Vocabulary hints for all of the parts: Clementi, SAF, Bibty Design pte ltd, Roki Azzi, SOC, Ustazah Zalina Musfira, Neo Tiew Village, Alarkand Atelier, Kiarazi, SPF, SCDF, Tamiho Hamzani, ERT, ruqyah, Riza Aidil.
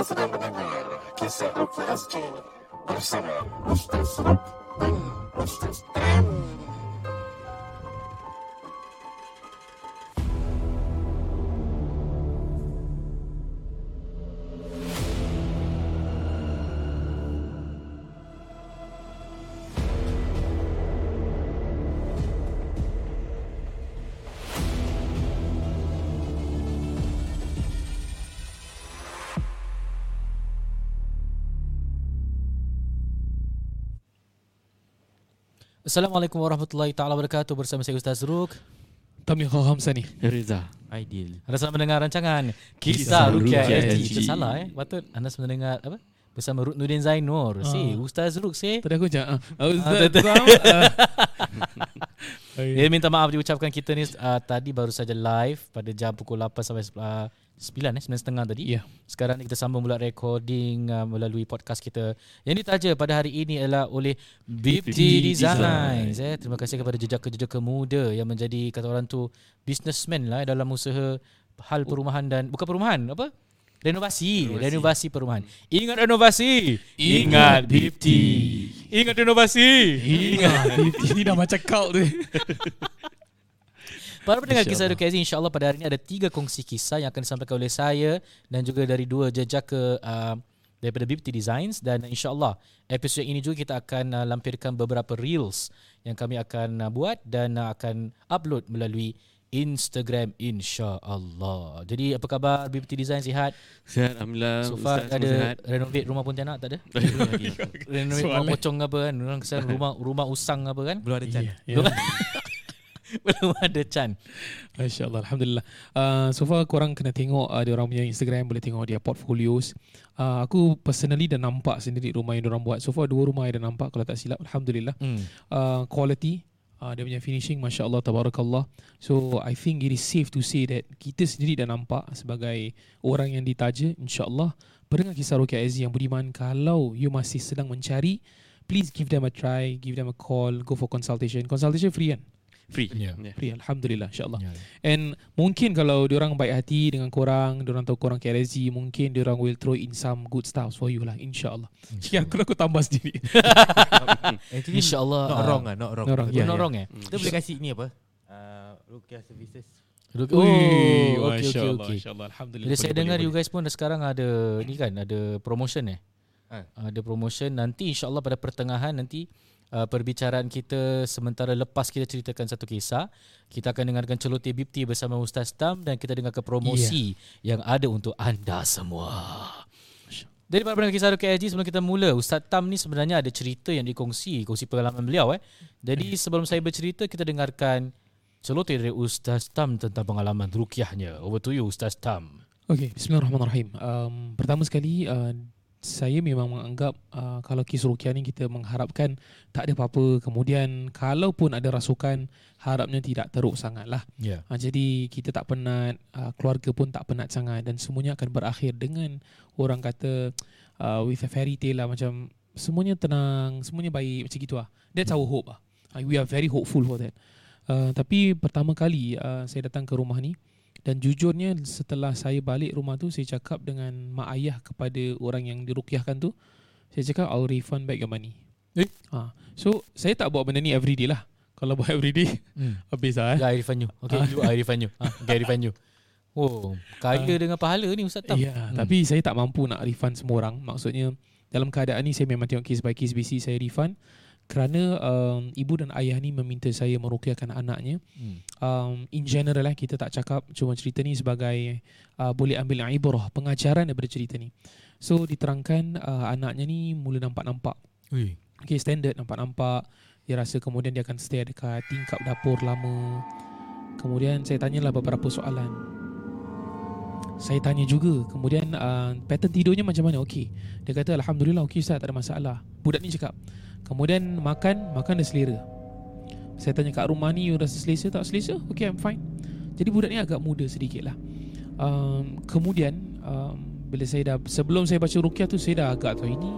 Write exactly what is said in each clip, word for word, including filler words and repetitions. sedang mendengar kisah U K S J bersama Ustaz Rob dan Ustaz Tam. Assalamualaikum warahmatullahi taala wabarakatuh. Bersama saya Ustaz Ruk, Tamiho Hamzani, Riza Aidil. Anda sedang mendengar rancangan Kisah Ruqyah S G. Salah eh. Patut anda sedang mendengar apa? Bersama Ruk Nudin Zainur. Ah. Si Ustaz Ruk si. Pada aku jangan. Ah. Ustaz Ruk. Dia minta maaf diucapkan, kita ni uh, tadi baru saja live pada jam pukul lapan sampai uh, sembilan eh, sembilan tiga puluh tadi. Yeah. Sekarang ni kita sambung pula recording uh, melalui podcast kita. Yang ditaja pada hari ini adalah oleh Bibty Design. Eh. Terima kasih kepada jejaka-jejaka muda yang menjadi, kata orang tu, businessman lah dalam usaha hal perumahan dan, bukan perumahan, apa? Renovasi. Renovasi, renovasi perumahan. Ingat renovasi, ingat Bibty. Ingat renovasi, ingat Bibty. Ini dah macam kau tu. Para pendengar Kisah Dr. K G, insya-Allah pada hari ini ada tiga kongsi kisah yang akan disampaikan oleh saya dan juga dari dua jejaka uh, daripada Bibty Designs, dan insya-Allah episod ini juga kita akan uh, lampirkan beberapa reels yang kami akan uh, buat dan uh, akan upload melalui Instagram, insya-Allah. Jadi apa khabar Bibty Design, sihat? Sihat, alhamdulillah. So far Ustaz ada sihat. Renovate rumah Pontianak tak ada? Renovate rumah pocong apa kan? Orang kesan rumah rumah usang apa kan? Belum ada chance. Yeah, yeah. Belum ada can. InsyaAllah, alhamdulillah. uh, So far korang kena tengok uh, dia orang punya Instagram. Boleh tengok dia portfolios. uh, Aku personally dah nampak sendiri rumah yang dia orang buat. So far dua rumah yang dah nampak, kalau tak silap, alhamdulillah. hmm. uh, Quality, uh, dia punya finishing, masya-Allah, tabarakallah. So I think it is safe to say that kita sendiri dah nampak sebagai orang yang ditaja. InsyaAllah pendengar Kisah Roki Azzi yang beriman, kalau you masih sedang mencari, please give them a try, give them a call, go for consultation. Consultation free kan? Free. Yeah. Free, alhamdulillah, insya-Allah. Yeah. And mungkin kalau diorang baik hati dengan korang, diorang tahu korang Kiarazi, mungkin diorang will throw in some good stuff for you lah, insya-Allah. Insya, aku aku tambah sendiri. Insya-Allah. Not wrong ah, not wrong. Not wrong, yeah, not wrong yeah. eh. Kita boleh kasih ni apa? Uh, Ruqyah services. Ruqyah. Oh, okey okey okey. Insya-Allah, alhamdulillah. Jadi saya dengar you guys pun sekarang ada ni kan, ada promotion eh. Ha. Ada promotion nanti insya-Allah pada pertengahan nanti. Uh, perbicaraan kita sementara lepas kita ceritakan satu kisah, kita akan dengarkan celoteh Bibty bersama Ustaz Tam dan kita dengarkan promosi yeah. yang ada untuk anda semua. Dari pendengar Kisah Dr. K G, sebelum kita mula, Ustaz Tam ni sebenarnya ada cerita yang dikongsi, kongsi pengalaman beliau eh. Jadi sebelum saya bercerita, kita dengarkan celoteh dari Ustaz Tam tentang pengalaman ruqyahnya. Over to you Ustaz Tam. Okey, bismillahirrahmanirrahim. Um, pertama sekali uh, saya memang menganggap uh, kalau kisah ruqyah ni kita mengharapkan tak ada apa-apa. Kemudian kalau pun ada rasukan, harapnya tidak teruk sangat lah. Yeah. uh, Jadi kita tak penat, uh, keluarga pun tak penat sangat. Dan semuanya akan berakhir dengan orang kata uh, with a fairy tale lah. Macam semuanya tenang, semuanya baik, macam gitu lah. That's our hope lah. uh, We are very hopeful for that. uh, Tapi pertama kali uh, saya datang ke rumah ni, dan jujurnya setelah saya balik rumah tu, saya cakap dengan mak ayah kepada orang yang diruqyahkan tu, saya cakap I'll refund back your money. Eh? Ha. So saya tak buat benda ni everyday lah. Kalau buat everyday hmm. habis lah eh? I refund you. Okay, you I refund you. Ha, okay, I refund you. Oh, kaya uh, dengan pahala ni Ustaz Tam. Ya, yeah, hmm. tapi saya tak mampu nak refund semua orang. Maksudnya dalam keadaan ni saya memang tengok case by case basis saya refund, kerana um, ibu dan ayah ni meminta saya meruqyahkan anaknya. hmm. um, In general lah, kita tak cakap, cuma cerita ni sebagai uh, boleh ambil ibrah, pengajaran daripada cerita ni. So diterangkan uh, anaknya ni mula nampak-nampak. Ui. Okay, standard nampak-nampak. Dia rasa kemudian dia akan stay dekat tingkap dapur lama. Kemudian saya tanyalah beberapa soalan. Saya tanya juga kemudian uh, pattern tidurnya macam mana. Okay, dia kata alhamdulillah, okay Ustaz, tak ada masalah. Budak ni cakap. Kemudian makan, makan dah selera. Saya tanya kat rumah ni, you rasa selesa tak? Selesa? Okay, I'm fine. Jadi budak ni agak muda sedikit lah. um, Kemudian um, bila saya dah, sebelum saya baca ruqyah tu, saya dah agak tahu ini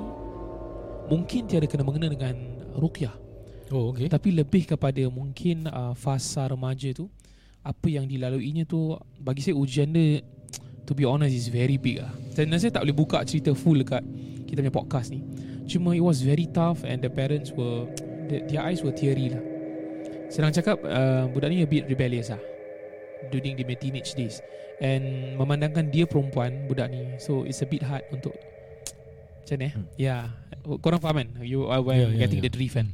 mungkin tiada kena-mengena dengan ruqyah. Oh, okay. Tapi lebih kepada mungkin uh, fasa remaja tu, apa yang dilaluinya tu. Bagi saya ujian dia to be honest, is very big lah. Dan saya tak boleh buka cerita full dekat kita punya podcast ni. Cuma it was very tough, and the parents were, their eyes were teary lah. Senang cakap, uh, budak ni a bit rebellious lah during the teenage days. And memandangkan dia perempuan, budak ni, so it's a bit hard untuk macam ni eh? hmm. Ya, yeah. Korang faham kan? You are yeah, getting yeah, yeah. the drift kan?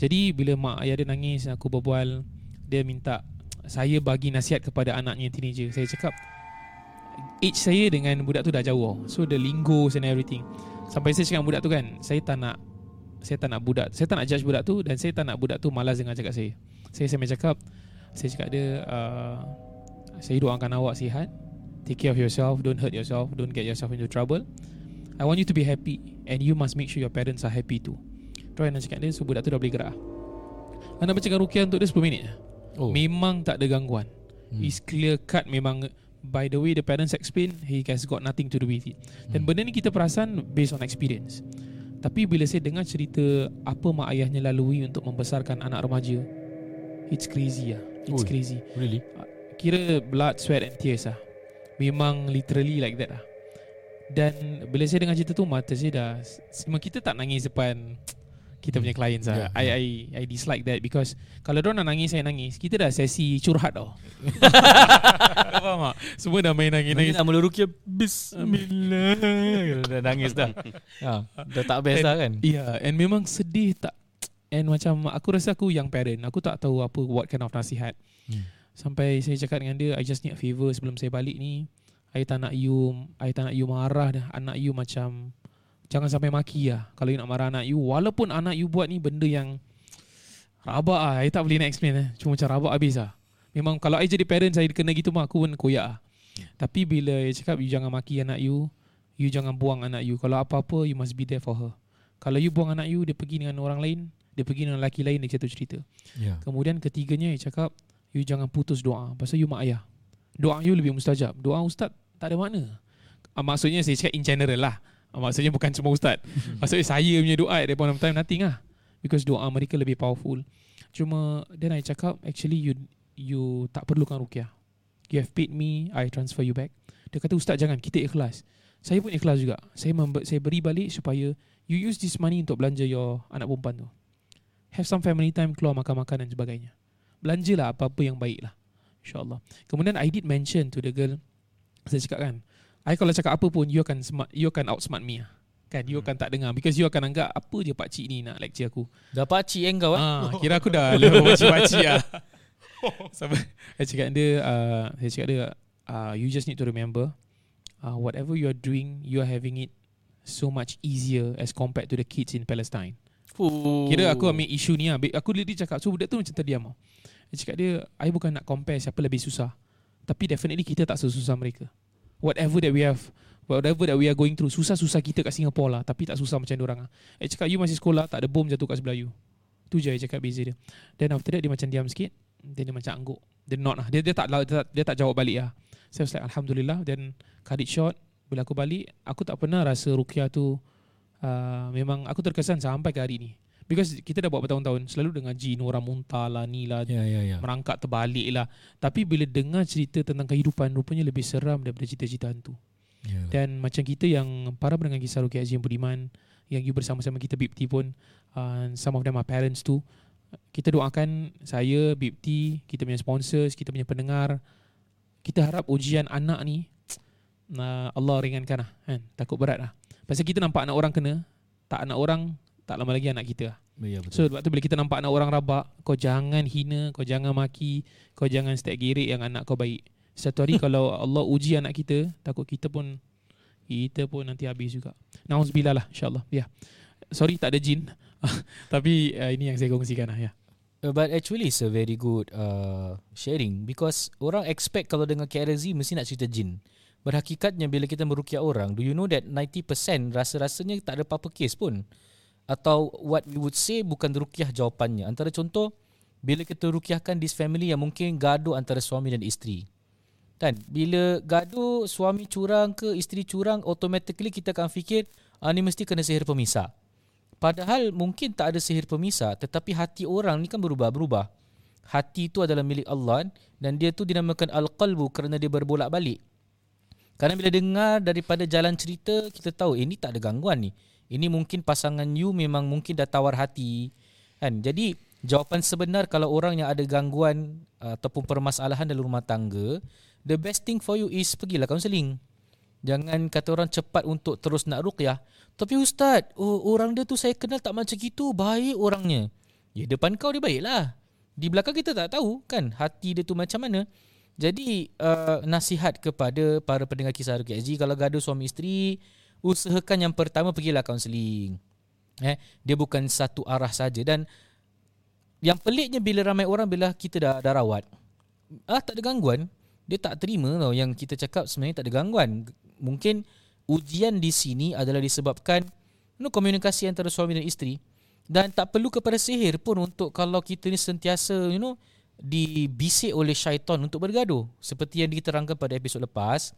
Jadi bila mak ayah dia nangis, aku berbual, dia minta saya bagi nasihat kepada anaknya yang teenager. Saya cakap age saya dengan budak tu dah jauh, so the lingos and everything. Sampai saya cakap budak tu kan, saya tak nak, saya tak nak budak, saya tak nak judge budak tu, dan saya tak nak budak tu malas dengan cakap saya. Saya sampai cakap, saya cakap dia, uh, saya doakan awak sihat, take care of yourself, don't hurt yourself, don't get yourself into trouble. I want you to be happy, and you must make sure your parents are happy too. Try nak cakap dia, so budak tu dah boleh gerak. Anda bacakan rukiah untuk dia sepuluh minit. Oh. Memang tak ada gangguan. hmm. It's clear cut memang. By the way the parents explain, he has got nothing to do with it. Dan hmm. benda ni kita perasan based on experience. Tapi bila saya dengar cerita apa mak ayahnya lalui untuk membesarkan anak remaja, it's crazy lah. It's Oi, crazy really? Kira blood, sweat and tears lah. Memang literally like that lah. Dan bila saya dengar cerita tu, mata saya dah, kita tak nangis depan kita punya clients lah. Yeah. I I I dislike that, because kalau diorang nak nangis, saya nangis, kita dah sesi curhat tau. Kau faham tak? Semua dah main nangis-nangis. Nangis nak mula rukia, bismillah. Dah nangis dah. Ha, dah tak best and, dah kan? Ya, yeah, and memang sedih tak. And macam aku rasa aku yang parent, aku tak tahu apa what kind of nasihat. Hmm. Sampai saya cakap dengan dia, I just need a favour sebelum saya balik ni. I tak nak you, I tak nak you marah dah. Anak you macam, jangan sampai maki lah kalau you nak marah anak you. Walaupun anak you buat ni benda yang rabak lah, I tak boleh nak explain lah. Cuma macam rabak habis lah. Memang kalau I jadi parent, saya kena gitu mah, aku pun koyak lah. Tapi bila I cakap, you jangan maki anak you, you jangan buang anak you. Kalau apa-apa, you must be there for her. Kalau you buang anak you, dia pergi dengan orang lain, dia pergi dengan lelaki lain, dia satu cerita. yeah. Kemudian ketiganya, I cakap, you jangan putus doa, pasal you mak ayah. Doa you lebih mustajab. Doa ustaz tak ada makna. Maksudnya saya cakap in general lah, maksudnya bukan semua ustaz. Maksudnya saya punya doa at that point of time nothing lah, because doa mereka lebih powerful. Cuma then I cakap, actually you you tak perlukan ruqyah. You have paid me, I transfer you back. Dia kata, ustaz jangan, kita ikhlas. Saya pun ikhlas juga. Saya member, saya beri balik supaya you use this money untuk belanja your anak perempuan tu. Have some family time, keluar makan-makan dan sebagainya. Belanjalah apa-apa yang baik lah, InsyaAllah. Kemudian I did mention to the girl, saya cakap kan, I kalau cakap apa pun, you akan smart, you akan outsmart me lah. Kan, you hmm. akan tak dengar, because you akan anggap apa je pakcik ni nak lecture aku. Dah pakcik eh kau ah, kira aku dah level pakcik-pakcik lah. Sampai saya cakap dia, uh, saya cakap dia, uh, you just need to remember, uh, whatever you are doing, you are having it so much easier as compared to the kids in Palestine. Ooh. Kira aku ambil isu ni lah. Aku literally cakap, so budak tu macam terdiam lah. Dia cakap dia, I bukan nak compare siapa lebih susah, tapi definitely kita tak sesusah mereka. Whatever that we have, whatever that we are going through, susah-susah kita kat Singapore lah, tapi tak susah macam diorang lah. I cakap, you masih sekolah, tak ada bom jatuh kat sebelah you. Tu je I cakap beza dia. Then after that, dia macam diam sikit. Then dia macam angguk. Dia not lah, dia, dia, tak, dia, tak, dia tak jawab balik lah. So I was like, Alhamdulillah. Then cut it short. Bila aku balik, aku tak pernah rasa ruqyah tu, uh, memang aku terkesan sampai ke hari ni, because kita dah buat bertahun-tahun, selalu dengar jin, orang muntah lah, ni lah, yeah, yeah, yeah. merangkak terbalik lah. Tapi bila dengar cerita tentang kehidupan, rupanya lebih seram daripada cerita-cerita hantu. yeah. Dan macam kita yang para pendengar kisah Roki Azzi yang beriman, yang you bersama-sama kita Bibty pun, uh, some of them are parents too. Kita doakan, saya, Bibty, kita punya sponsors, kita punya pendengar, kita harap ujian anak ni, uh, Allah ringankan lah kan? Takut berat lah, pasal kita nampak anak orang kena, tak anak orang tak lama lagi anak kita. Ya, betul. So sebab tu bila kita nampak anak orang rabak, kau jangan hina, kau jangan maki, kau jangan setiap gerik yang anak kau baik. Satu hari kalau Allah uji anak kita, takut kita pun kita pun nanti habis juga. Nauzubillah lah, insyaAllah. Ya. Yeah. Sorry tak ada jin. Tapi uh, ini yang saya kongsikan lah. Yeah. But actually it's a very good uh, sharing, because orang expect kalau dengar Kiarazi mesti nak cerita jin. Berhakikatnya bila kita meruqyah orang, do you know that ninety percent rasa-rasanya tak ada apa-apa kes pun. Atau what we would say bukan ruqyah jawapannya. Antara contoh, bila kita ruqyahkan this family yang mungkin gaduh antara suami dan isteri, kan? Bila gaduh, suami curang ke isteri curang, automatically kita akan fikir, ah, ni mesti kena sihir pemisah. Padahal mungkin tak ada sihir pemisah, tetapi hati orang ni kan berubah-berubah. Hati itu adalah milik Allah, dan dia tu dinamakan al-qalbu kerana dia berbolak-balik. Kadang bila dengar daripada jalan cerita, kita tahu eh, ini tak ada gangguan ni. Ini mungkin pasangan you memang mungkin dah tawar hati, kan? Jadi jawapan sebenar kalau orang yang ada gangguan uh, ataupun permasalahan dalam rumah tangga, the best thing for you is pergilah kaunseling. Jangan kata orang cepat untuk terus nak ruqyah. Tapi ustaz, oh, orang dia tu saya kenal tak macam gitu, baik orangnya. Ya, depan kau dia baiklah. Di belakang kita tak tahu kan hati dia tu macam mana. Jadi uh, nasihat kepada para pendengar kisah Roki Azzi, kalau gaduh suami isteri, usahakan yang pertama pergilah kaunseling. Eh, dia bukan satu arah saja. Dan yang peliknya bila ramai orang, bila kita dah, dah rawat, ah tak ada gangguan, dia tak terima tau yang kita cakap sebenarnya tak ada gangguan. Mungkin ujian di sini adalah disebabkan no komunikasi antara suami dan isteri, dan tak perlu kepada sihir pun untuk kalau kita ni sentiasa you know dibisik oleh syaitan untuk bergaduh. Seperti yang diterangkan pada episod lepas,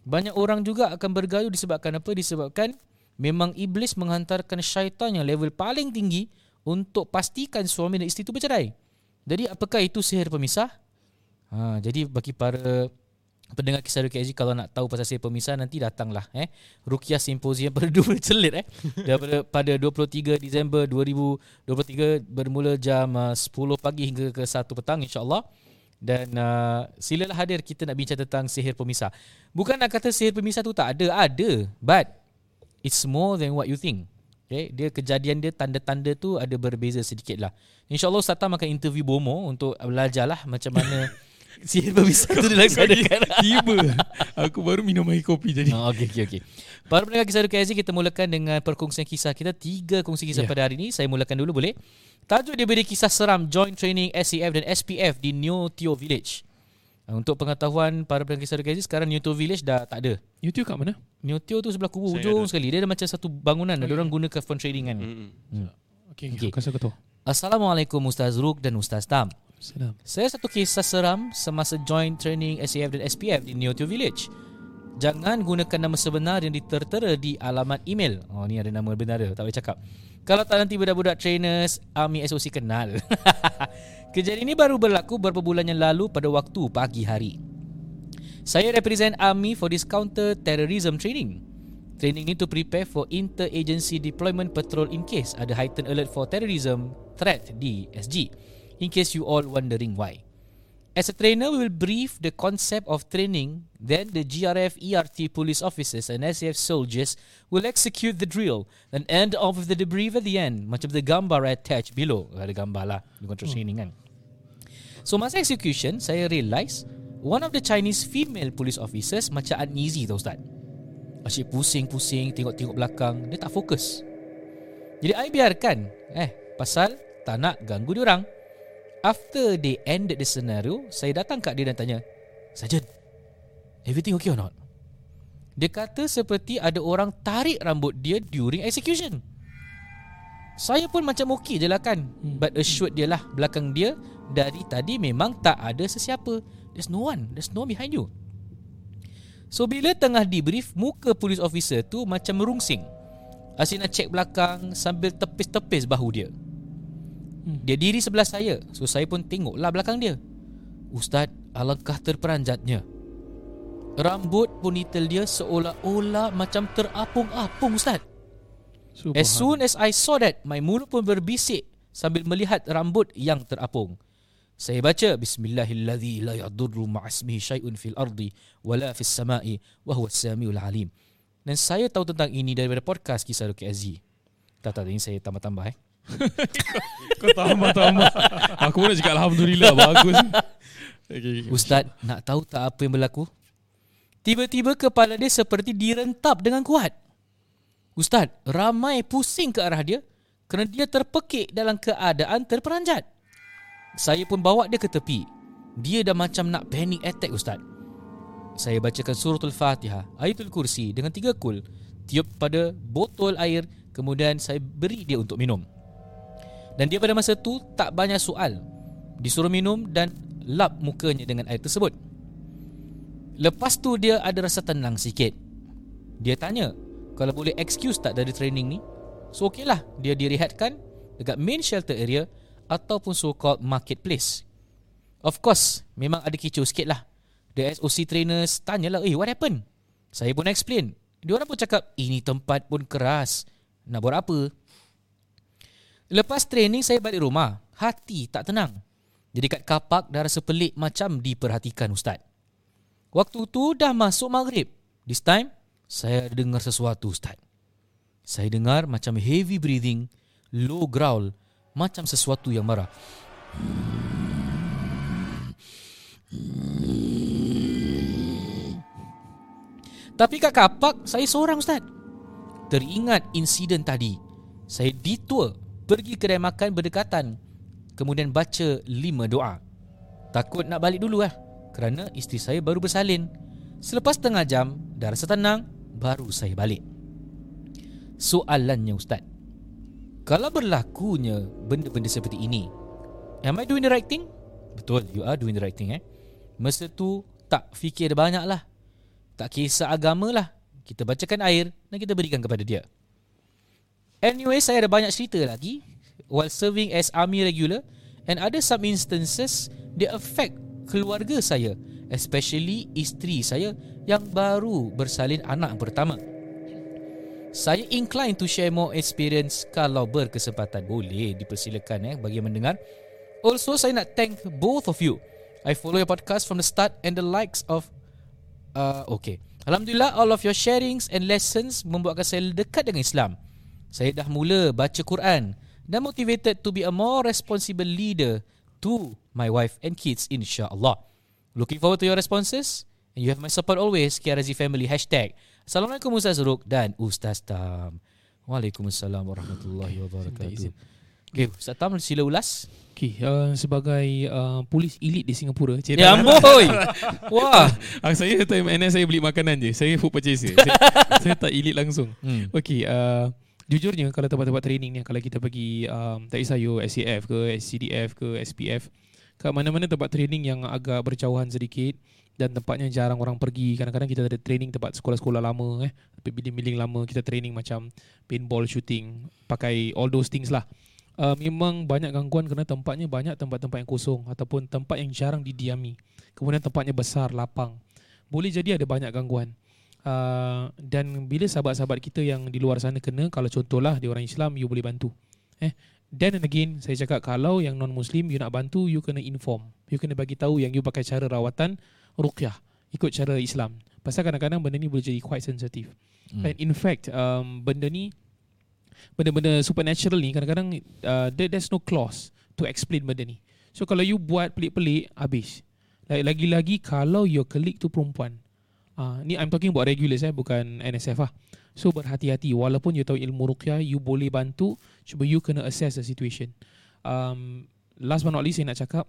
banyak orang juga akan bergaduh disebabkan apa? Disebabkan memang iblis menghantarkan syaitan yang level paling tinggi untuk pastikan suami dan isteri itu bercerai. Jadi apakah itu sihir pemisah? Ha, jadi bagi para pendengar kisah Roki Azzi, kalau nak tahu pasal sihir pemisah, nanti datanglah eh Ruqyah Simposium berdua celit eh daripada pada dua puluh tiga Disember dua ribu dua puluh tiga bermula jam uh, sepuluh pagi hingga ke satu petang insya-Allah. Dan uh, silalah hadir, kita nak bincang tentang sihir pemisah. Bukan nak kata sihir pemisah tu tak ada, ada, but it's more than what you think. Okay, dia kejadian dia, tanda-tanda tu ada berbeza sedikitlah. Insya-Allah Ustaz akan interview Bomo untuk belajarlah macam mana sihir pemisah tu dilaksanakan. Tiba aku baru minum air kopi jadi. Oh, okey okey okey. Para pendengar kisah Roki Azzi, kita mulakan dengan perkongsian kisah kita. Tiga kongsi kisah yeah. pada hari ini. Saya mulakan dulu boleh? Tajuk dia beri kisah seram joint training S C F dan S P F di Neo Tiew Village. Untuk pengetahuan para pendengar kisah Roki Azzi, sekarang Neo Tiew Village dah tak ada. Neo Tiew kat mana? Neo Tiew tu sebelah kubu hujung sekali. Dia ada macam satu bangunan, ada orang guna for training kan. Hmm. Hmm. Okey okey. Kasih ketua. Assalamualaikum Ustaz Ruk dan Ustaz Tam. Salam. Saya satu kisah seram semasa joint training S A F dan S P F di Neo Tiew Village. Jangan gunakan nama sebenar yang ditertera di alamat email. Oh, ni ada nama benar dia, tak boleh cakap. Kalau tak nanti budak-budak trainers Army S O C kenal. Kejadian ini baru berlaku beberapa bulan yang lalu pada waktu pagi hari. Saya represent Army for this counter terrorism training. Training ini to prepare for inter-agency deployment patrol in case ada heightened alert for terrorism threat di S G. In case you all wondering why. As a trainer, we will brief the concept of training. Then the G R F, E R T police officers and S A F soldiers will execute the drill and end off with the debrief at the end. Macam the gambar attached below. Ada gambar lah. Control training kan. So masa execution, saya realise one of the Chinese female police officers macam uneasy tau Ustaz. Asyik pusing-pusing, tengok-tengok belakang. Dia tak fokus. Jadi I biarkan. Eh, pasal tak nak ganggu diorang. After they ended the scenario, saya datang kat dia dan tanya, "Sergeant, everything okay or not?" Dia kata seperti ada orang tarik rambut dia during execution. Saya pun macam okay je lah kan, but assured dia lah belakang dia dari tadi memang tak ada sesiapa. There's no one, there's no one behind you. So bila tengah debrief, muka police officer tu macam merungsing, asyik nak check belakang sambil tepis-tepis bahu dia. Dia diri sebelah saya. So saya pun tengoklah belakang dia. Ustaz, alangkah terperanjatnya. Rambut ponytail dia seolah-olah macam terapung-apung Ustaz. As soon as I saw that, my mulut pun berbisik sambil melihat rambut yang terapung. Saya baca Bismillahilladzi la yadurru ma'asmihi syai'un fil ardi wala fis sama'i wa huwas samiul alim. Dan saya tahu tentang ini daripada podcast kisah Roki Azzi. Tak tak ini saya tambah-tambah eh. Kau tambah-tambah. Aku pun nak cakap Alhamdulillah. Bagus. Okay, okay. Ustaz, nak tahu tak apa yang berlaku? Tiba-tiba kepala dia seperti direntap dengan kuat. Ustaz, ramai pusing ke arah dia kerana dia terpekik dalam keadaan terperanjat. Saya pun bawa dia ke tepi. Dia dah macam nak panic attack Ustaz. Saya bacakan suratul Fatihah, ayatul kursi dengan tiga kul, tiup pada botol air. Kemudian saya beri dia untuk minum. Dan dia pada masa tu tak banyak soal. Disuruh minum dan lap mukanya dengan air tersebut. Lepas tu dia ada rasa tenang sikit. Dia tanya, kalau boleh excuse tak dari training ni? So okey lah, dia direhatkan dekat main shelter area ataupun so-called marketplace. Of course, memang ada kicau sikit lah. The S O C trainers tanyalah, eh what happened? Saya pun explain. Diorang pun cakap, ini tempat pun keras, nak buat apa? Lepas training saya balik rumah, hati tak tenang. Jadi kat kapak dah rasa pelik macam diperhatikan Ustaz. Waktu tu dah masuk maghrib. This time, saya dengar sesuatu Ustaz. Saya dengar macam heavy breathing, low growl, macam sesuatu yang marah. Tapi kat kapak saya seorang Ustaz. Teringat insiden tadi, saya detour pergi kedai makan berdekatan, kemudian baca lima doa. Takut nak balik dulu lah, kerana isteri saya baru bersalin. Selepas setengah jam dah rasa tenang, baru saya balik. Soalannya Ustaz, kalau berlakunya benda-benda seperti ini, am I doing the right thing? Betul, you are doing the right thing eh? Masa tu tak fikir banyak lah, tak kisah agama lah. Kita bacakan air dan kita berikan kepada dia. Anyway, saya ada banyak cerita lagi while serving as army regular, and ada some instances they affect keluarga saya, especially isteri saya yang baru bersalin anak pertama. Saya inclined to share more experience kalau berkesempatan. Boleh dipersilakan eh, bagi yang mendengar. Also, saya nak thank both of you. I follow your podcast from the start and the likes of Uh, okay. Alhamdulillah, all of your sharings and lessons membuatkan saya dekat dengan Islam. Saya dah mula baca Quran dan motivated to be a more responsible leader to my wife and kids, insya-Allah. Looking forward to your responses and you have my support always. Kiarazi family hashtag. Assalamualaikum Ustaz Ruk dan Ustaz Tam. Waalaikumsalam warahmatullahi wabarakatuh. Okay, Ustaz Tam, sila ulas. Okay, uh, sebagai uh, polis elit di Singapura. Ya amboi. Wah. Saya time N S saya beli makanan je. Saya food purchaser. Saya, saya tak elit langsung. Hmm. Okay, uh, jujurnya kalau tempat-tempat training ni, kalau kita pergi um, tak kisah you S A F ke, S C D F ke, S P F, kat mana-mana tempat training yang agak berjauhan sedikit dan tempatnya jarang orang pergi. Kadang-kadang kita ada training tempat sekolah-sekolah lama eh, bilik-bilik lama, kita training macam paintball shooting, pakai all those things lah. Uh, memang banyak gangguan kerana tempatnya banyak tempat-tempat yang kosong ataupun tempat yang jarang didiami. Kemudian tempatnya besar, lapang. Boleh jadi ada banyak gangguan. Uh, dan bila sahabat-sahabat kita yang di luar sana kena, kalau contohlah dia orang Islam, you boleh bantu. Eh, then and again, saya cakap kalau yang non-Muslim you nak bantu, you kena inform. You kena bagi tahu yang you pakai cara rawatan ruqyah, ikut cara Islam. Pasal kadang-kadang benda ni boleh jadi quite sensitive. Hmm. And in fact, um, benda ni benda-benda supernatural ni kadang-kadang uh, there, there's no clause to explain benda ni. So kalau you buat pelik-pelik, habis. Lagi-lagi kalau your colleague tu perempuan, uh, ni I'm talking about regulars eh, bukan N S F lah. So berhati-hati, walaupun you tahu ilmu ruqyah, you boleh bantu, cuba you kena assess the situation. um, Last but not least, saya nak cakap,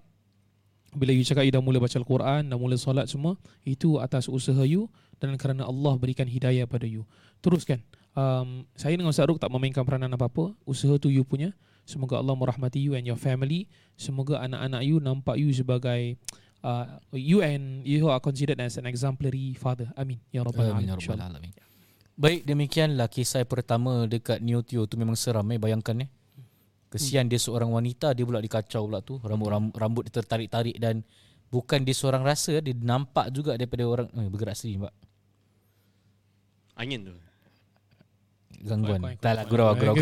bila you cakap you dah mula baca Al-Quran, dah mula solat semua, itu atas usaha you dan kerana Allah berikan hidayah pada you. Teruskan. Um, saya dengan Ustaz Ruk tak memainkan peranan apa-apa. Usaha tu you punya. Semoga Allah merahmati you and your family. Semoga anak-anak you nampak you sebagai uh, you and you are considered as an exemplary father. Amin ya rabbal alamin. Alamin. Baik, demikianlah kisah pertama dekat Neo Tiew tu. Memang seram eh, bayangkan eh. Kesian hmm. dia seorang wanita, dia pula dikacau pula tu. Rambut rambut dia tertarik-tarik dan bukan dia seorang rasa, dia nampak juga daripada orang eh, bergerak sendiri, Pak. Angin tu. Gangguan. Taklah gurau-gurau.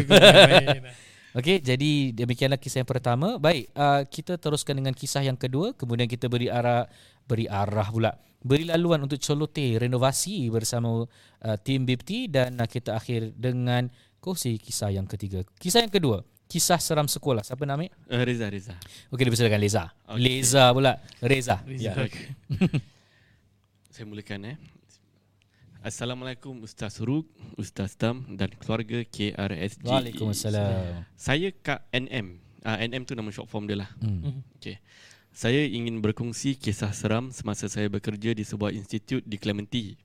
Okey, jadi demikianlah kisah yang pertama. Baik, uh, kita teruskan dengan kisah yang kedua. Kemudian kita beri arah beri arah pula. Beri laluan untuk celoteh renovasi bersama uh, tim Bibty dan uh, kita akhir dengan kongsi kisah yang ketiga. Kisah yang kedua, kisah seram sekolah. Siapa nama? Uh, Reza Reza. Okey, dipersilakan Reza. Okay. Reza pula. Reza. Reza. Ya. Okay. Saya mulakan eh. Assalamualaikum Ustaz Ruk, Ustaz Tam dan keluarga K R S G. Waalaikumsalam. Saya Kak N M. Uh, N M tu nama short form dia lah. Hmm. Okay. Saya ingin berkongsi kisah seram semasa saya bekerja di sebuah institut di Clementi.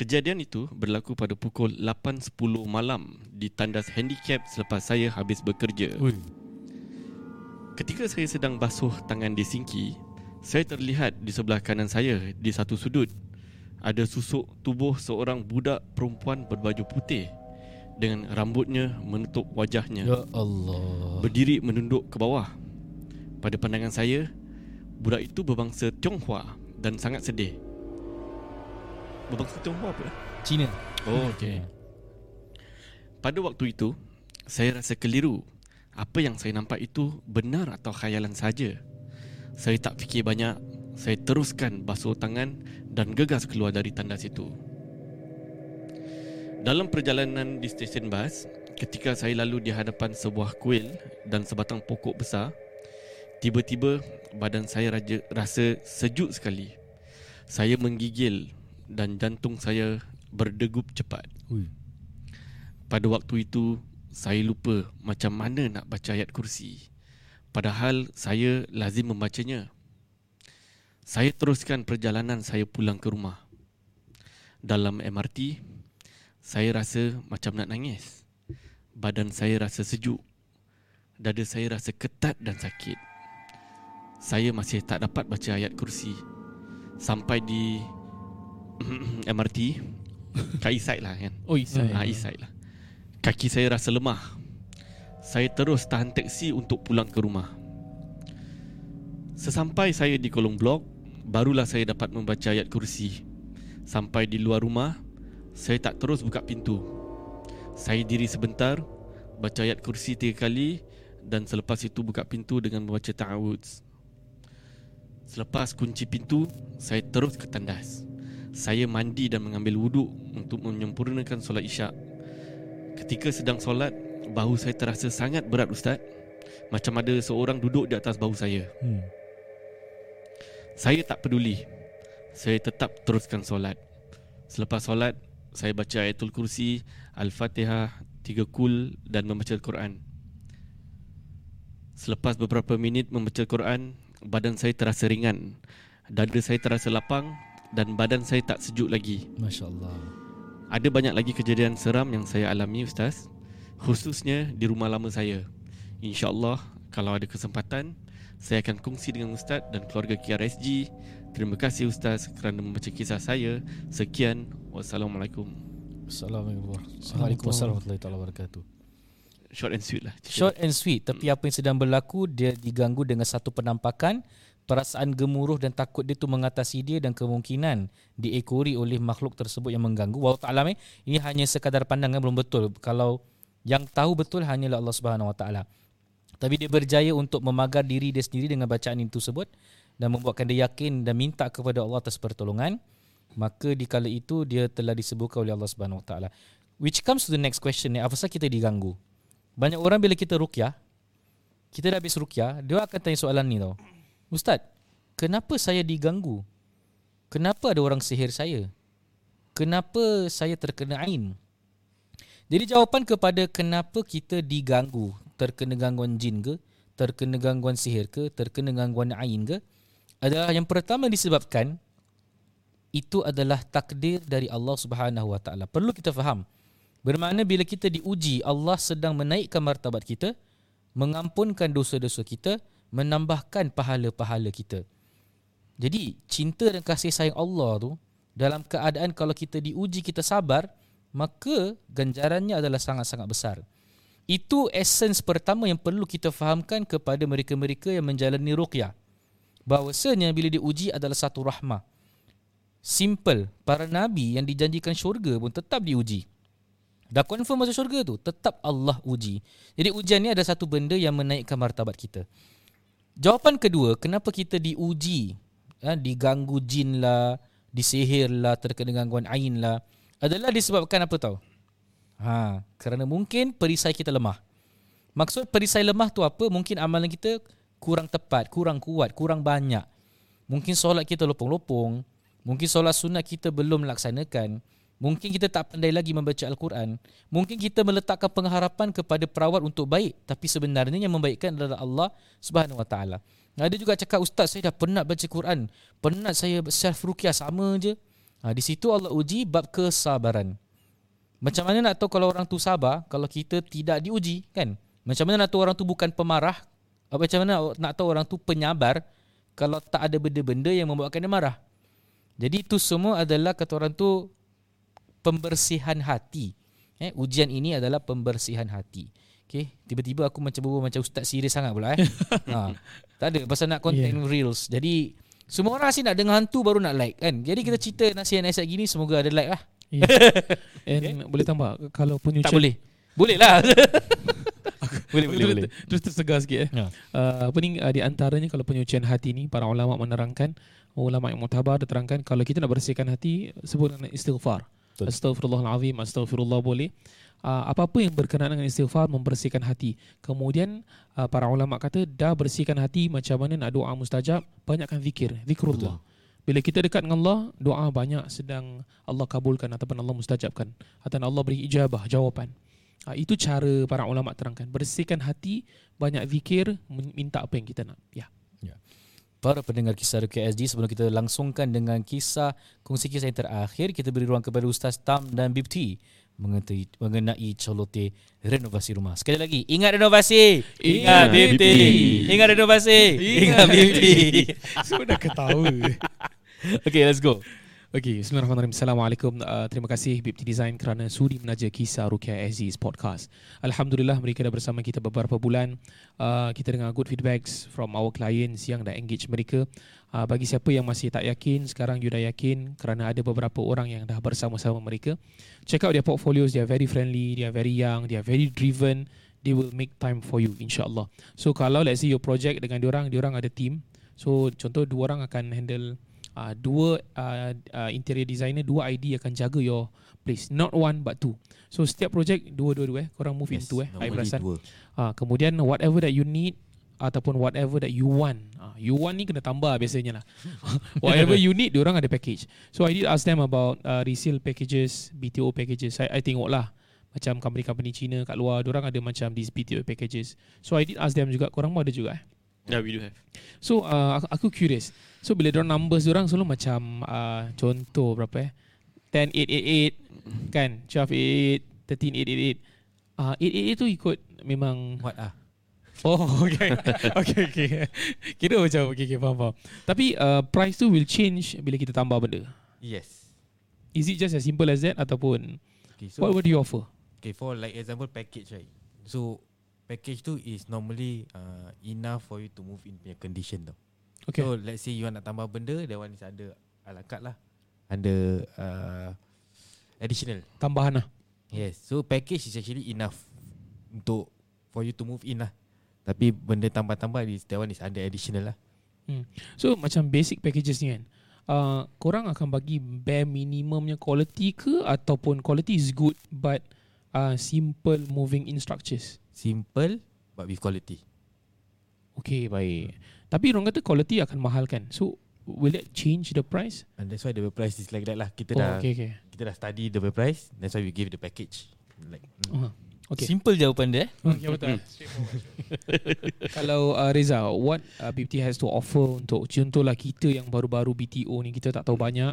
Kejadian itu berlaku pada pukul lapan sepuluh malam di tandas handicap selepas saya habis bekerja. Ui. Ketika saya sedang basuh tangan di sinki, saya terlihat di sebelah kanan saya di satu sudut ada susuk tubuh seorang budak perempuan berbaju putih dengan rambutnya menutup wajahnya. Ya Allah. Berdiri menunduk ke bawah. Pada pandangan saya, budak itu berbangsa Tionghoa dan sangat sedih. Abang Siti umur apa dah? Cina. Oh, okey. Pada waktu itu, saya rasa keliru. Apa yang saya nampak itu benar atau khayalan saja. Saya tak fikir banyak. Saya teruskan basuh tangan dan gegas keluar dari tandas itu. Dalam perjalanan di stesen bas, ketika saya lalu di hadapan sebuah kuil dan sebatang pokok besar, tiba-tiba badan saya raja, rasa sejuk sekali. Saya menggigil dan jantung saya berdegup cepat. Ui. Pada waktu itu, saya lupa macam mana nak baca ayat kursi. Padahal saya lazim membacanya. Saya teruskan perjalanan saya pulang ke rumah. Dalam M R T, saya rasa macam nak nangis. Badan saya rasa sejuk. Dada saya rasa ketat dan sakit. Saya masih tak dapat baca ayat kursi. Sampai di M R T, kat East Side lah kan. Oh, East Side. Ha, East Side lah. Kaki saya rasa lemah. Saya terus tahan teksi untuk pulang ke rumah. Sesampai saya di kolong blok, barulah saya dapat membaca ayat kursi. Sampai di luar rumah, saya tak terus buka pintu. Saya diri sebentar, baca ayat kursi tiga kali dan selepas itu buka pintu dengan membaca ta'awudz. Selepas kunci pintu, saya terus ke tandas. Saya mandi dan mengambil wuduk untuk menyempurnakan solat isyak. Ketika sedang solat, bahu saya terasa sangat berat, Ustaz. Macam ada seorang duduk di atas bahu saya. hmm. Saya tak peduli. Saya tetap teruskan solat. Selepas solat, saya baca ayatul kursi, Al-Fatihah, tiga kul dan membaca Al-Quran. Selepas beberapa minit membaca Al-Quran, badan saya terasa ringan. Dada saya terasa lapang dan badan saya tak sejuk lagi. Masya Allah. Ada banyak lagi kejadian seram yang saya alami, Ustaz, khususnya di rumah lama saya. InsyaAllah kalau ada kesempatan, saya akan kongsi dengan Ustaz dan keluarga Kiarazi. Terima kasih Ustaz kerana membaca kisah saya. Sekian. Wassalamualaikum. Assalamualaikum warahmatullahi wabarakatuh. Short and sweet lah. Short and sweet. Tapi apa yang sedang berlaku, dia diganggu dengan satu penampakan. Perasaan gemuruh dan takut dia tu mengatasi dia dan kemungkinan diekori oleh makhluk tersebut yang mengganggu. Wallahu ta'ala. Ini hanya sekadar pandangan, belum betul. Kalau yang tahu betul hanyalah Allah Subhanahu Wa Taala. Tapi dia berjaya untuk memagar diri dia sendiri dengan bacaan itu tersebut dan membuatkan dia yakin dan minta kepada Allah atas pertolongan. Maka dikala itu dia telah disebutkan oleh Allah Subhanahu Wa Taala. Which comes to the next question ni, apa sebab kita diganggu? Banyak orang bila kita ruqyah, kita dah habis ruqyah, dia akan tanya soalan ni tau. Ustaz, kenapa saya diganggu? Kenapa ada orang sihir saya? Kenapa saya terkena ain? Jadi jawapan kepada kenapa kita diganggu, terkena gangguan jin ke, terkena gangguan sihir ke, terkena gangguan ain ke, adalah yang pertama disebabkan itu adalah takdir dari Allah Subhanahu Wa Taala. Perlu kita faham. Bermakna bila kita diuji, Allah sedang menaikkan martabat kita, mengampunkan dosa-dosa kita, menambahkan pahala-pahala kita. Jadi cinta dan kasih sayang Allah tu dalam keadaan kalau kita diuji kita sabar, maka ganjarannya adalah sangat-sangat besar. Itu essence pertama yang perlu kita fahamkan kepada mereka-mereka yang menjalani ruqyah. Bahawasanya bila diuji adalah satu rahmah. Simple. Para nabi yang dijanjikan syurga pun tetap diuji. Dah confirm masuk syurga tu, tetap Allah uji. Jadi ujian ni ada satu benda yang menaikkan martabat kita. Jawapan kedua, kenapa kita diuji, ha, diganggu jin lah, disihir lah, terkena gangguan ain lah, adalah disebabkan apa tahu? Ha, kerana mungkin perisai kita lemah. Maksud perisai lemah tu apa? Mungkin amalan kita kurang tepat, kurang kuat, kurang banyak. Mungkin solat kita lopong-lopong. Mungkin solat sunat kita belum laksanakan. Mungkin kita tak pandai lagi membaca Al-Quran. Mungkin kita meletakkan pengharapan kepada perawat untuk baik, tapi sebenarnya yang membaikkan adalah Allah Subhanahu Wa Taala. Ada juga cakap, Ustaz saya dah penat baca Quran, penat saya self ruqyah sama je. Ha, di situ Allah uji bab kesabaran. Macam mana nak tahu kalau orang tu sabar kalau kita tidak diuji, kan? Macam mana nak tahu orang tu bukan pemarah? Macam mana nak tahu orang tu penyabar kalau tak ada benda-benda yang membuatkan dia marah? Jadi itu semua adalah kata orang tu pembersihan hati. Eh, ujian ini adalah pembersihan hati. Okay, tiba-tiba aku macam berbual macam Ustaz serius sangat pula eh. Ha, tak ada pasal nak konten yeah. reels. Jadi Semua orang asyik nak dengar hantu baru nak like kan. Jadi kita cerita nasihat-nasihat gini, semoga ada like lah. Yeah. And okay, boleh tambah kalau penyucian. Tak boleh. Boleh lah. Boleh, boleh, boleh. Terus tersegar sikit eh. Yeah. Uh, apa ni uh, di antaranya kalau penyucian hati ni, para ulama menerangkan, ulama yang mutabar diterangkan kalau kita nak bersihkan hati sebut dengan istighfar. Betul. Astaghfirullahalazim, astaghfirullah boleh. Uh, apa-apa yang berkenaan dengan istighfar membersihkan hati. Kemudian uh, para ulama kata dah bersihkan hati macam mana nak doa mustajab, banyakkan zikir, zikrullah. Betul. Bila kita dekat dengan Allah, doa banyak sedang Allah kabulkan ataupun Allah mustajabkan atau Allah beri ijabah, jawapan. Uh, itu cara para ulama terangkan. Bersihkan hati, banyak zikir, minta apa yang kita nak. Ya. Yeah. Yeah. Para pendengar kisah Roki Azzi, sebelum kita langsungkan dengan kisah kongsi kisah yang terakhir, kita beri ruang kepada Ustaz Tam dan Bibty mengenai mengenai colote renovasi rumah. Sekali lagi, ingat renovasi, ingat Bibty, ingat renovasi, ingat Bibty. Sudah ketawa. Okay, let's go. Okay, bismillahirrahmanirrahim. Assalamualaikum. Uh, terima kasih Bibty Design kerana sudi menaja kisah Roki Azzi's podcast. Alhamdulillah mereka dah bersama kita beberapa bulan. Uh, kita dengar good feedbacks from our clients yang dah engage mereka. Uh, bagi siapa yang masih tak yakin, sekarang you dah yakin kerana ada beberapa orang yang dah bersama-sama mereka. Check out their portfolios, they are very friendly, they are very young, they are very driven, they will make time for you insyaAllah. So kalau let's say your project dengan diorang, diorang ada team. So contoh dua orang akan handle uh, dua uh, uh, interior designer, dua I D akan jaga your place, not one but two. So setiap project dua-dua-dua eh, korang move yes, into eh, I perasan uh, kemudian whatever that you need ataupun whatever that you want. Uh, you want ni kena tambah biasanya lah. Whatever you need, diorang ada package. So I did ask them about uh, resale packages, B T O packages. I, I tengok lah macam company-company Cina kat luar, diorang ada macam these B T O packages. So I did ask them juga, korang pun ada juga eh? Yeah, we do have. So uh, aku curious. So bila diorang numbers diorang selalu macam uh, contoh berapa eh? ten, eight, eight, eight kan? twelve, eight, eight, thirteen, eight, eight, eight Uh, eight, eight, eight tu ikut memang... What ah? Oh, okay. Okay, okay. Kira macam, okay, okay, faham, faham. Tapi uh, price tu will change bila kita tambah benda. Yes. Is it just as simple as that ataupun okay, so what would you offer? Okay, for like example package right. So package tu is normally uh, enough for you to move in punya condition tau. Okay. So let's say you nak tambah benda, that one is under alakat lah. Under uh, additional. Tambahan lah. Yes. So package is actually enough untuk for you to move in lah. Tapi benda tambah-tambah is, that one is under additional lah. Hmm. So macam basic packages ni kan, uh, korang akan bagi bare minimumnya quality ke ataupun quality is good but uh, simple moving in structures? Simple but with quality. Okay, baik. Hmm. Tapi orang kata quality akan mahal kan? So will that change the price? And that's why the price is like that lah. Kita oh, dah okay, okay. kita dah study the price. That's why we give the package. Like. Uh-huh. Okay. Simple jawapan dia. Okay, betul. Kalau uh, Reza, what uh, Bibty has to offer untuk contohlah kita yang baru-baru B T O ni, kita tak tahu banyak.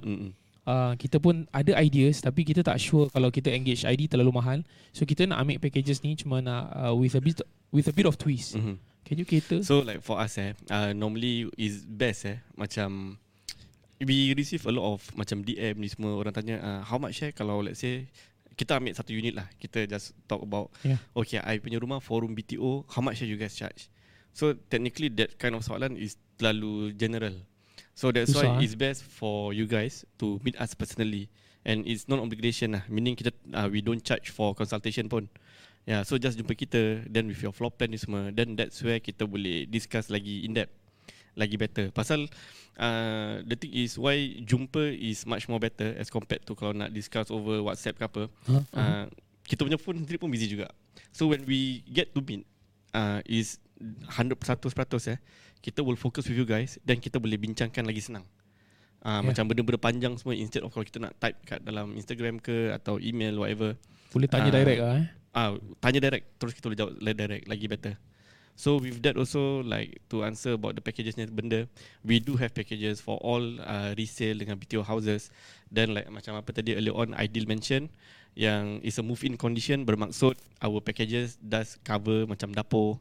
Uh, kita pun ada ideas tapi kita tak sure kalau kita engage I D terlalu mahal. So kita nak ambil packages ni cuma nak uh, with a bit with a bit of twist. Mm-hmm. Can you cater? So like for us eh, uh, normally is best eh macam we receive a lot of macam D M ni semua orang tanya uh, how much eh kalau let's say kita ambil satu unit lah. Kita just talk about yeah. Okay, I punya rumah forum B T O, how much you guys charge? So technically that kind of soalan is terlalu general. So that's Usha. why it's best for you guys to meet us personally. And it's non-obligation lah. Meaning kita uh, we don't charge for consultation pun. Yeah, so just jumpa kita. Then with your floor plan ni semua, then that's where kita boleh discuss lagi in depth, lagi better. Pasal Uh, the thing is why jumpa is much more better as compared to kalau nak discuss over WhatsApp ke apa. Huh? Uh, kita punya phone sendiri pun busy juga. So when we get to meet uh, is one hundred percent eh, kita will focus with you guys, then kita boleh bincangkan lagi senang. Uh, yeah. Macam benda-benda panjang semua instead of kalau kita nak type kat dalam Instagram ke atau email whatever. Boleh tanya uh, direct lah eh. Uh, tanya direct, terus kita boleh jawab direct lagi better. So with that also, like to answer about the packages ni benda, we do have packages for all uh, resale dengan B T O houses. Then like macam apa tadi earlier on Ideal mention yang is a move-in condition, bermaksud our packages does cover macam dapur,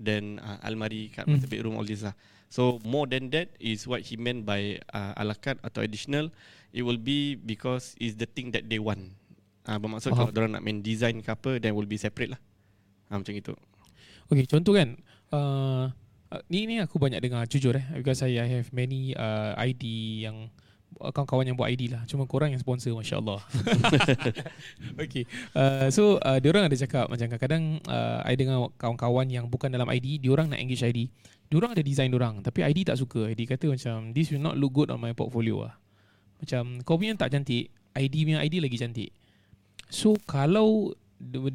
then uh, almari kat master bedroom, all this lah. So more than that is what he meant by uh, alakat atau additional. It will be because is the thing that they want. Uh, bermaksud uh-huh. kalau diorang nak main design ke apa, then will be separate lah. Uh, macam itu. Okay, contoh kan uh, Uh, ni ni aku banyak dengar jujur eh, because I, I have many uh, I D yang kawan-kawan yang buat I D lah. Cuma korang yang sponsor, masya-Allah. Okay. Uh, so uh, diorang ada cakap macam kadang-kadang uh, I dengar kawan-kawan yang bukan dalam I D, diorang nak engage I D. Diorang ada design diorang tapi I D tak suka. I D kata macam this will not look good on my portfolio lah. Macam kau punya tak cantik, I D punya I D lagi cantik. So kalau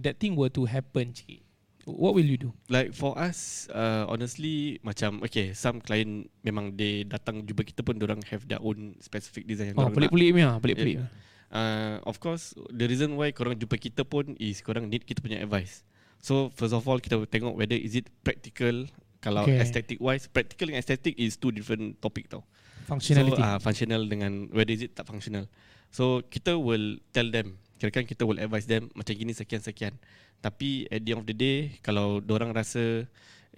that thing were to happen cik, what will you do? Like for us, uh, honestly, macam okay, some client memang they datang jumpa kita pun dorang have their own specific design yang oh, dorang pelik-pelik nak. Pelik-pelik punya, pelik-pelik. Uh, of course, the reason why korang jumpa kita pun is korang need kita punya advice. So first of all, kita tengok whether is it practical. Kalau okay, aesthetic wise, practical dengan aesthetic is two different topic tau. Functionality. So uh, functional dengan whether is it tak functional. So kita will tell them, kira-kira kita will advise them macam gini sekian-sekian. Tapi at the end of the day, kalau dorang rasa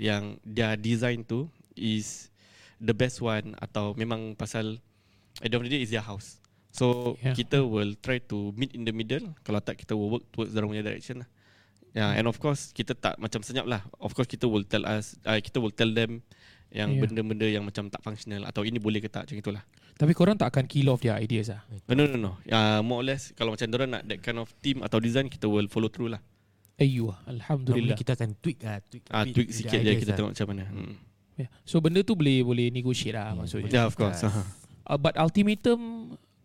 yang their design tu is the best one atau memang pasal at the end of the day is their house. So yeah, kita will try to meet in the middle. Kalau tak, kita will work towards dorang punya direction lah. Yeah, and of course kita tak macam senyap lah. Of course kita will tell us, uh, kita will tell them yang yeah, benda-benda yang macam tak functional atau ini boleh ke tak, macam itulah. Tapi korang tak akan kill off their ideas lah? No, no, no. Uh, more or less, kalau macam diorang nak that kind of team atau design, kita will follow through lah. Ayuh, alhamdulillah. Normally kita akan tweak lah. Tweak, ah, tweak, tweak sikit je, kita tengok macam mana. Hmm. Yeah. So benda tu boleh boleh negotiate lah, yeah, maksudnya. Yeah, of course. Uh-huh. Uh, but ultimatum,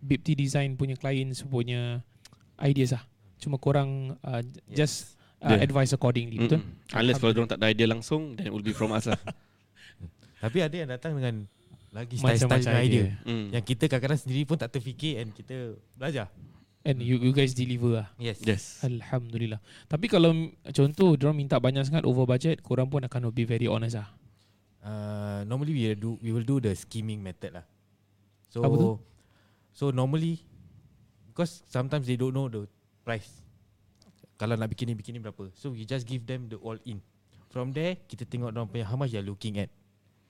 Bibty Design punya clients punya ideas lah. Cuma korang uh, yes. just uh, yeah. advise accordingly, mm-hmm, betul? Unless kalau diorang tak ada idea langsung, then it will be from us lah. Tapi ada yang datang dengan lagi style-style idea, idea. Mm. Yang kita kadang-kadang sendiri pun tak terfikir, and kita belajar, and you, you guys deliver lah. Yes, yes. Alhamdulillah. Tapi kalau contoh diorang minta banyak sangat over budget, korang pun akan be very honest lah. uh, Normally we will do, we will do the scheming method lah. So apa tu? So normally, because sometimes they don't know the price. Kalau nak bikin ni, bikin ni berapa. So we just give them the all in. From there, kita tengok diorang punya how much they are looking at.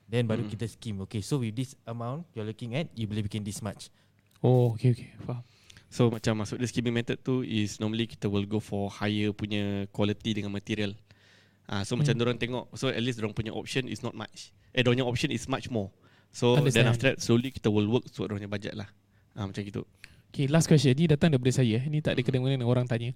Then baru hmm. kita scheme. Okay, so with this amount you're looking at, you boleh bikin this much. Oh, okay, okay, faham. So macam maksud the scheming method tu is normally kita will go for higher punya quality dengan material. Ah, uh, so hmm. macam diorang tengok, so at least diorang punya option is not much. Eh, diorang punya option is much more. So understand, then after that slowly kita will work towards diorang punya budget lah. Ah, uh, macam gitu. Okay, last question ni datang daripada saya. Ini tak ada kena-mengena dengan orang tanya.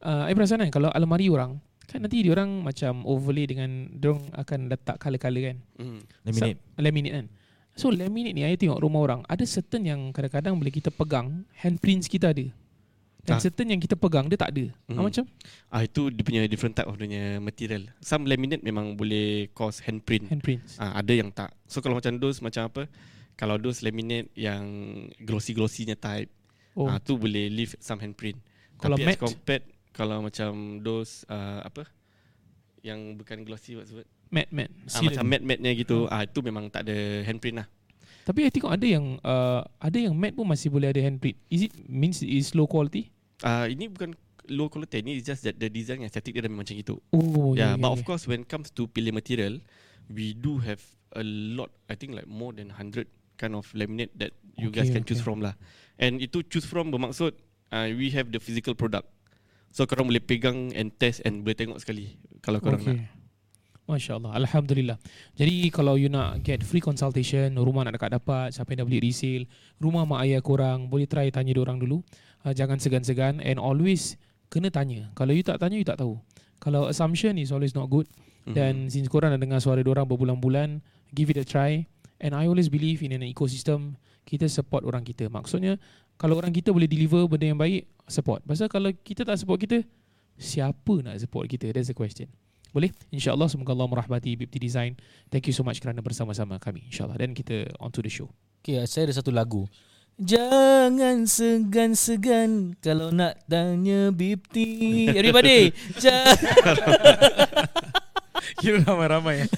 Ah, uh, I perasan kan kalau almari orang kan nanti diorang macam overlay dengan diorang akan letak color-color kan, mm, laminate. So, laminate kan. So laminate ni saya tengok rumah orang ada certain yang kadang-kadang bila kita pegang handprints kita ada, dan ah. certain yang kita pegang dia tak ada. mm. ha, Macam ah, itu dia punya different type of dia material. Some laminate memang boleh cause handprint, handprints. Ah, ada yang tak. So kalau macam dos macam apa, kalau dos laminate yang glossy-glossynya type, oh. ah, tu boleh leave some handprint. Kalau tapi matte, as compared, kalau macam dos uh, apa yang bukan glossy, what's word, matte matte ah, macam matte matte nya gitu, ah itu memang tak ada handprint lah. Tapi I tengok ada yang uh, ada yang matte pun masih boleh ada handprint. Is it means is low quality? Ah uh, ini bukan low quality, ini is just that the design aesthetic dia memang macam gitu. Oh yeah, yeah, but yeah, of course when comes to pilih material, we do have a lot, I think like more than one hundred kind of laminate that you okay, guys can okay. choose from lah. And itu choose from bermaksud uh, we have the physical product. So korang boleh pegang and test and boleh tengok sekali kalau korang okay. nak. Masya Allah, alhamdulillah. Jadi kalau you nak get free consultation, rumah nak dekat dapat, siapa yang dah beli resale, rumah mak ayah korang, boleh try tanya diorang dulu. uh, Jangan segan-segan, and always kena tanya. Kalau you tak tanya, you tak tahu. Kalau assumption is always not good. mm-hmm. Dan since korang dah dengar suara diorang berbulan-bulan, give it a try. And I always believe in an ecosystem. Kita support orang kita. Maksudnya kalau orang kita boleh deliver benda yang baik, support. Pasal kalau kita tak support kita, siapa nak support kita? That's the question. Boleh? InsyaAllah, semoga Allah merahmati Bibty Design. Thank you so much kerana bersama-sama kami, InsyaAllah. Dan kita on to the show. Okay, saya ada satu lagu. Jangan segan-segan kalau nak tanya Bibty. Everybody, jangan. Kira ramai-ramai.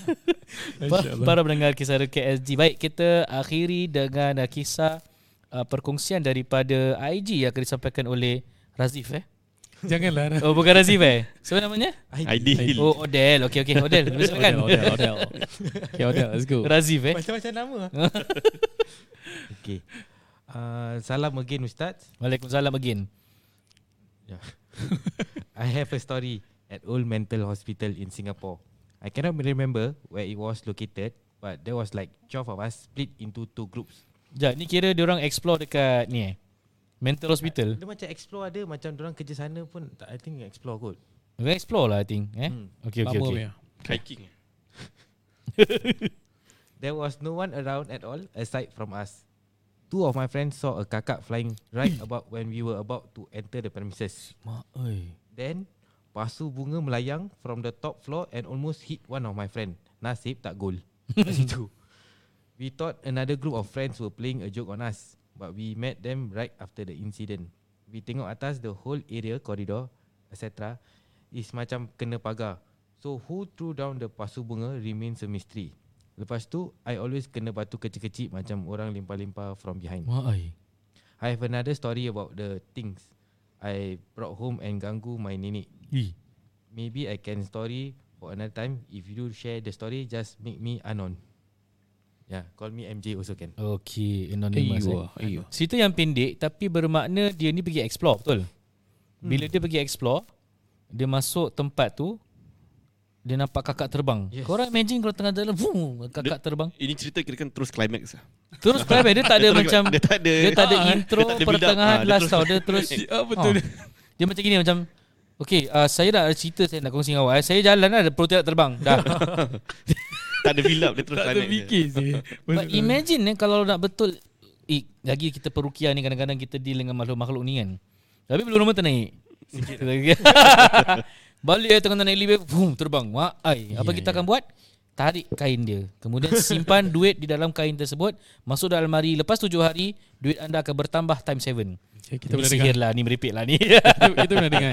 Para pendengar kisah K S G. Baik, kita akhiri dengan kisah Uh, perkongsian daripada I G yang akan disampaikan oleh Razif eh. Janganlah. Oh, bukan Razif eh. Siapa namanya? Aidil. Oh, Odel. Okey okey, Odel. Silakan. Odel, Odel. Okey, Odel, let's go. Razif eh. Macam-macam nama. Okey. Uh, salam again Ustaz. Waalaikumsalam again. Yeah. I have a story at Old Mental Hospital in Singapore. I cannot remember where it was located, but there was like twelve of us split into two groups. Sekejap, ni kira diorang explore dekat ni eh? Mental hospital? Dia macam explore ada, macam diorang kerja sana pun I think explore kot. Diorang explore lah I think eh? Hmm. Okay, okay, okay. Hiking. There was no one around at all aside from us. Two of my friends saw a kakak flying right about when we were about to enter the premises. Mak, oi. Then, pasu bunga melayang from the top floor and almost hit one of my friend. Nasib tak gol. Situ. We thought another group of friends were playing a joke on us, but we met them right after the incident. We tengok atas the whole area, corridor, et cetera is macam kena pagar. So who threw down the pasu bunga remains a mystery. Lepas tu, I always kena batu kecil-kecil macam orang lempar-lempar from behind. Why? I have another story about the things I brought home and ganggu my nenek. E. Maybe I can story for another time. If you share the story, just make me anon. Yeah, call me M J also can. Okay, anonymous. Ayuh. Cerita yang pendek tapi bermakna dia ni pergi explore, betul? Hmm. Bila dia pergi explore, dia masuk tempat tu, dia nampak kakak terbang. Yes. Korang imagine kalau tengah jalan, boom, kakak dia, terbang. Ini cerita kira kan terus climax lah. Terus climax, dia tak ada macam, dia tak ada, dia tak ada ah, intro, dia tak ada pertengahan, ah, last tau. Dia terus, ah, betul. Oh. Dia. dia macam gini, macam, okay, uh, saya nak cerita, saya nak kongsi dengan awak. Saya jalan lah, ada perut tak terbang. Dah. Tak ada build up, dia terus tak ada fikir sih. But imagine eh, kalau nak betul eh, lagi kita perukia ni, kadang-kadang kita deal dengan makhluk-makhluk ni kan. Tapi belum rumah ternaik sikit. Balik eh, tengah naik elevator, boom, terbang. Wah, ai. Apa yeah, kita yeah. akan buat? Tarik kain dia. Kemudian simpan duit di dalam kain tersebut, masuk dalam almari. Lepas tujuh hari, duit anda akan bertambah time seven. Okay, kita boleh dengar lah, ni meripik lah ni. Itu pernah dengar.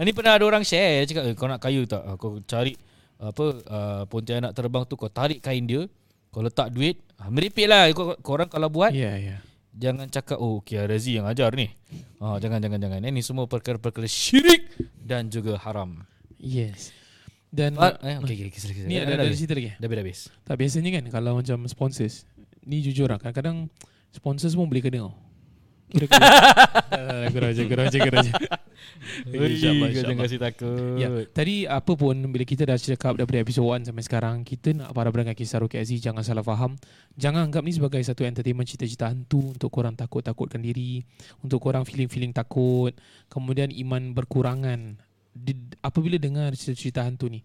Ni pernah ada orang share, cakap, eh, kau nak kayu tak? Kau cari apa uh, pontianak terbang tu, kau tarik kain dia, kau letak duit, ah, meripik lah kor- korang kalau buat yeah, yeah. Jangan cakap oh Kiarazi yang ajar ni, ah, jangan jangan jangan ini semua perkara-perkara syirik dan juga haram. Yes. Dan ah, eh, okay, okay, okay, ni ada, ada, ada cerita lagi. Dah habis. Tak biasanya kan kalau macam sponsors ni, jujur lah kadang-kadang sponsors pun boleh kena kira-kira. Kurang je, kurang je, kurang je. InsyaAllah, jangan kasih takut ya. Tadi apa pun, bila kita dah cakap daripada episode one sampai sekarang, kita nak para pendengar kisah Roki Azzi jangan salah faham. Jangan anggap ni sebagai satu entertainment cerita-cerita hantu untuk korang takut-takutkan diri, untuk korang feeling-feeling takut, kemudian iman berkurangan apabila dengar cerita-cerita hantu ni.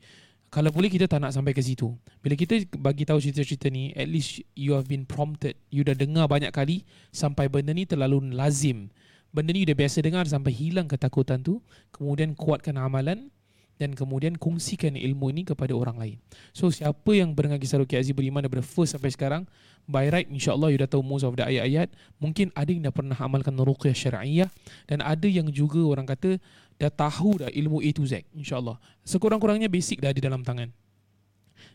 Kalau boleh kita tak nak sampai ke situ. Bila kita bagi tahu cerita-cerita ni, at least you have been prompted. You dah dengar banyak kali sampai benda ni terlalu lazim. Benda ni you dah biasa dengar sampai hilang ketakutan tu. Kemudian kuatkan amalan dan kemudian kongsikan ilmu ini kepada orang lain. So siapa yang mendengar kisah Roki Azzi beriman daripada first sampai sekarang, by right insyaAllah you dah tahu most of the ayat-ayat. Mungkin ada yang dah pernah amalkan ruqyah syar'iyah, dan ada yang juga orang kata dah tahu dah ilmu A to Z, insyaAllah. Sekurang-kurangnya basic dah ada dalam tangan.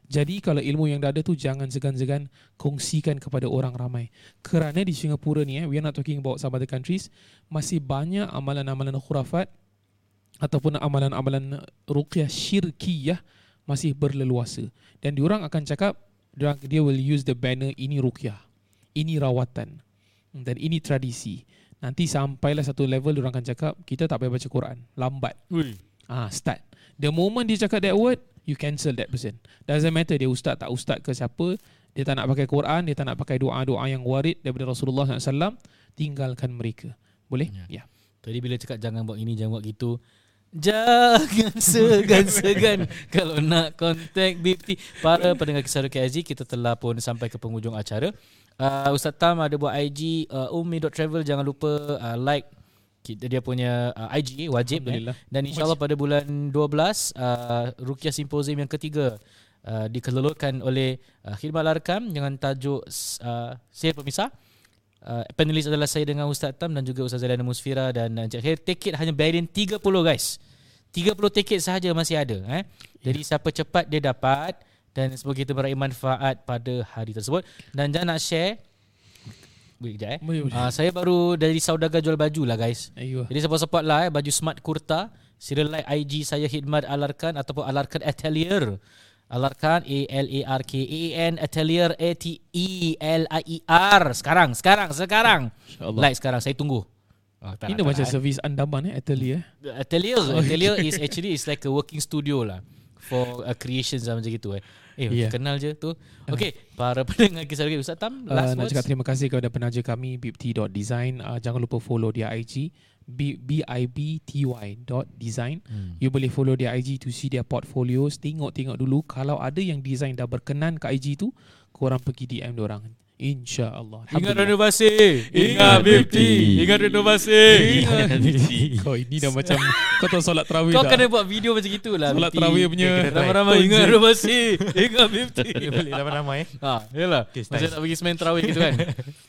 Jadi kalau ilmu yang dah ada tu, jangan segan-segan kongsikan kepada orang ramai. Kerana di Singapura ni, eh, we are not talking about some other countries, masih banyak amalan-amalan khurafat ataupun amalan-amalan ruqyah syirkiyah masih berleluasa. Dan diorang akan cakap, diorang, dia will use the banner ini ruqyah, ini rawatan, dan ini tradisi. Nanti sampailah satu level diorang akan cakap kita tak payah baca Quran, lambat. Ah, ha, start. The moment dia cakap that word, you cancel that person. Doesn't matter dia ustaz tak ustaz ke siapa, dia tak nak pakai Quran, dia tak nak pakai doa-doa yang warid daripada Rasulullah sallallahu alaihi wasallam, tinggalkan mereka. Boleh? Ya. Yeah. Tadi bila cakap jangan buat ini, jangan buat gitu, jangan segan-segan kalau nak contact Bibty. Para pendengar kisah Roki Azzi, kita telah pun sampai ke penghujung acara. Uh, Ustaz Tam ada buat I G uh, ummi dot travel. Jangan lupa uh, like kita, dia punya uh, I G wajib eh. Dan insyaAllah pada bulan dua belas uh, Ruqyah Simposium yang ketiga uh, dikelolotkan oleh uh, khidmat Alarkand dengan tajuk uh, Sihir Pemisah. Uh, panelis adalah saya dengan Ustaz Tam dan juga Ustazah Zalina Musfira dan Encik Khair. Tiket hanya bayarin tiga puluh guys, tiga puluh tiket sahaja masih ada eh? Jadi yeah, siapa cepat dia dapat. Dan semoga kita meraih manfaat pada hari tersebut. Dan jangan nak share. Boleh kejap eh uh, saya baru dari saudagar jual baju lah guys. Ayuh. Jadi support-support lah eh, baju smart kurta. Sila like I G saya khidmat Alarkand ataupun Alarkand Atelier. Alarkand A L A R K A N Atelier A T E L I E R. Sekarang Sekarang Sekarang like sekarang, saya tunggu. Oh, tak ini nak, macam tak, servis andaman eh, Atelier Atelier oh, Atelier okay. is actually is like a working studio lah for uh, creations lah, macam gitu eh. Eh yeah. Kenal je tu. Okay, para pendengar Kisah Roki, Ustaz Tam last uh, nak cakap terima kasih kepada penaja kami bibty dot design. uh, Jangan lupa follow dia I G B I B T Y dot design. hmm. You boleh follow dia I G to see their portfolios. Tengok-tengok dulu. Kalau ada yang design dah berkenan kat I G tu, korang pergi D M diorang, InsyaAllah. Ingat renovasi, ingat Bibty, ingat renovasi, ingat Bibty. Kau ini dah macam kau tahu solat tarawih kau tak? Kau kena buat video macam gitulah. Solat tarawih punya ramai-ramai, ingat renovasi, ingat Bibty. Ya, boleh ramai-ramai. Ha, yalah. Okay, macam nice. Nak pergi semen tarawih gitu kan.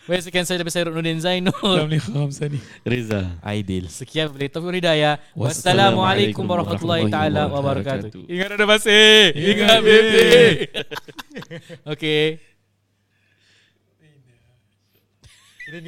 Where sekian saya daripada Sairul Nurdin Zainul, Tamiho Hamzani, Reza Aidil. Sekian dari Taufik Hidayah. Wassalamualaikum warahmatullahi taala wabarakatuh. Ingat renovasi, ingat Bibty. Okey.